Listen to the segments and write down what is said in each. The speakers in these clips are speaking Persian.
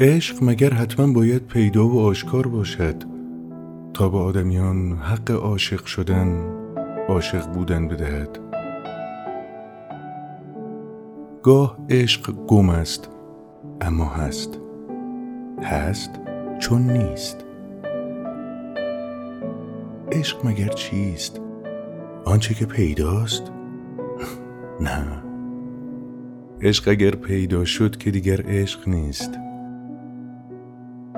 عشق مگر حتما باید پیدا و آشکار باشد تا به آدمیان حق عاشق شدن، عاشق بودن بدهد. گاه عشق گم است اما هست، هست چون نیست. عشق مگر چیست؟ آنچه که پیداست؟ نه، عشق اگر پیدا شد که دیگر عشق نیست،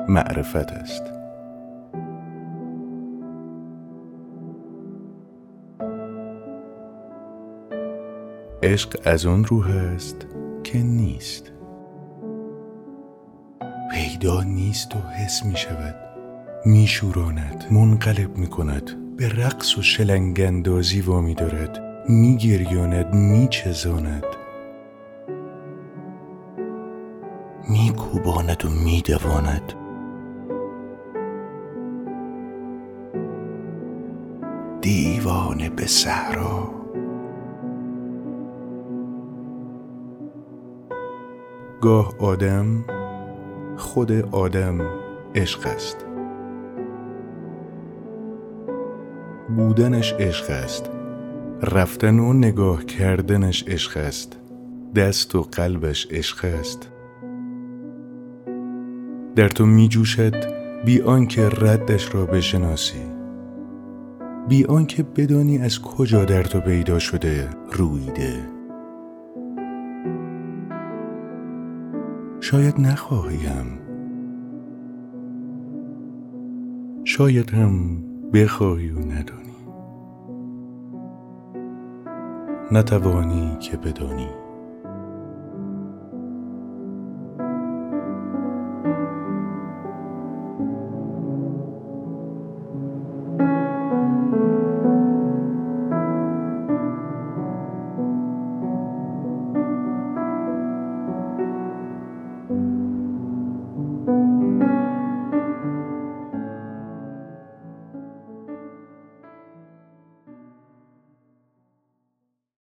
معرفت است. عشق از آن روح است که نیست، پیدا نیست و حس می شود، می شوراند، منقلب می کند، به رقص و شلنگ اندازی وامی دارد، می گریاند، می چزاند، می کوباند و می دواند. دیوانه به صحرا، گاه آدم خود آدم عشق است، بودنش عشق است، رفتن و نگاه کردنش عشق است، دست و قلبش عشق است. در تو می جوشد بی آنکه ردش را بشناسی، بی آنکه بدانی از کجا در تو پیدا شده، رویده. شاید نخواهیم، شاید هم بخواهی و ندانی، نتوانی که بدانی.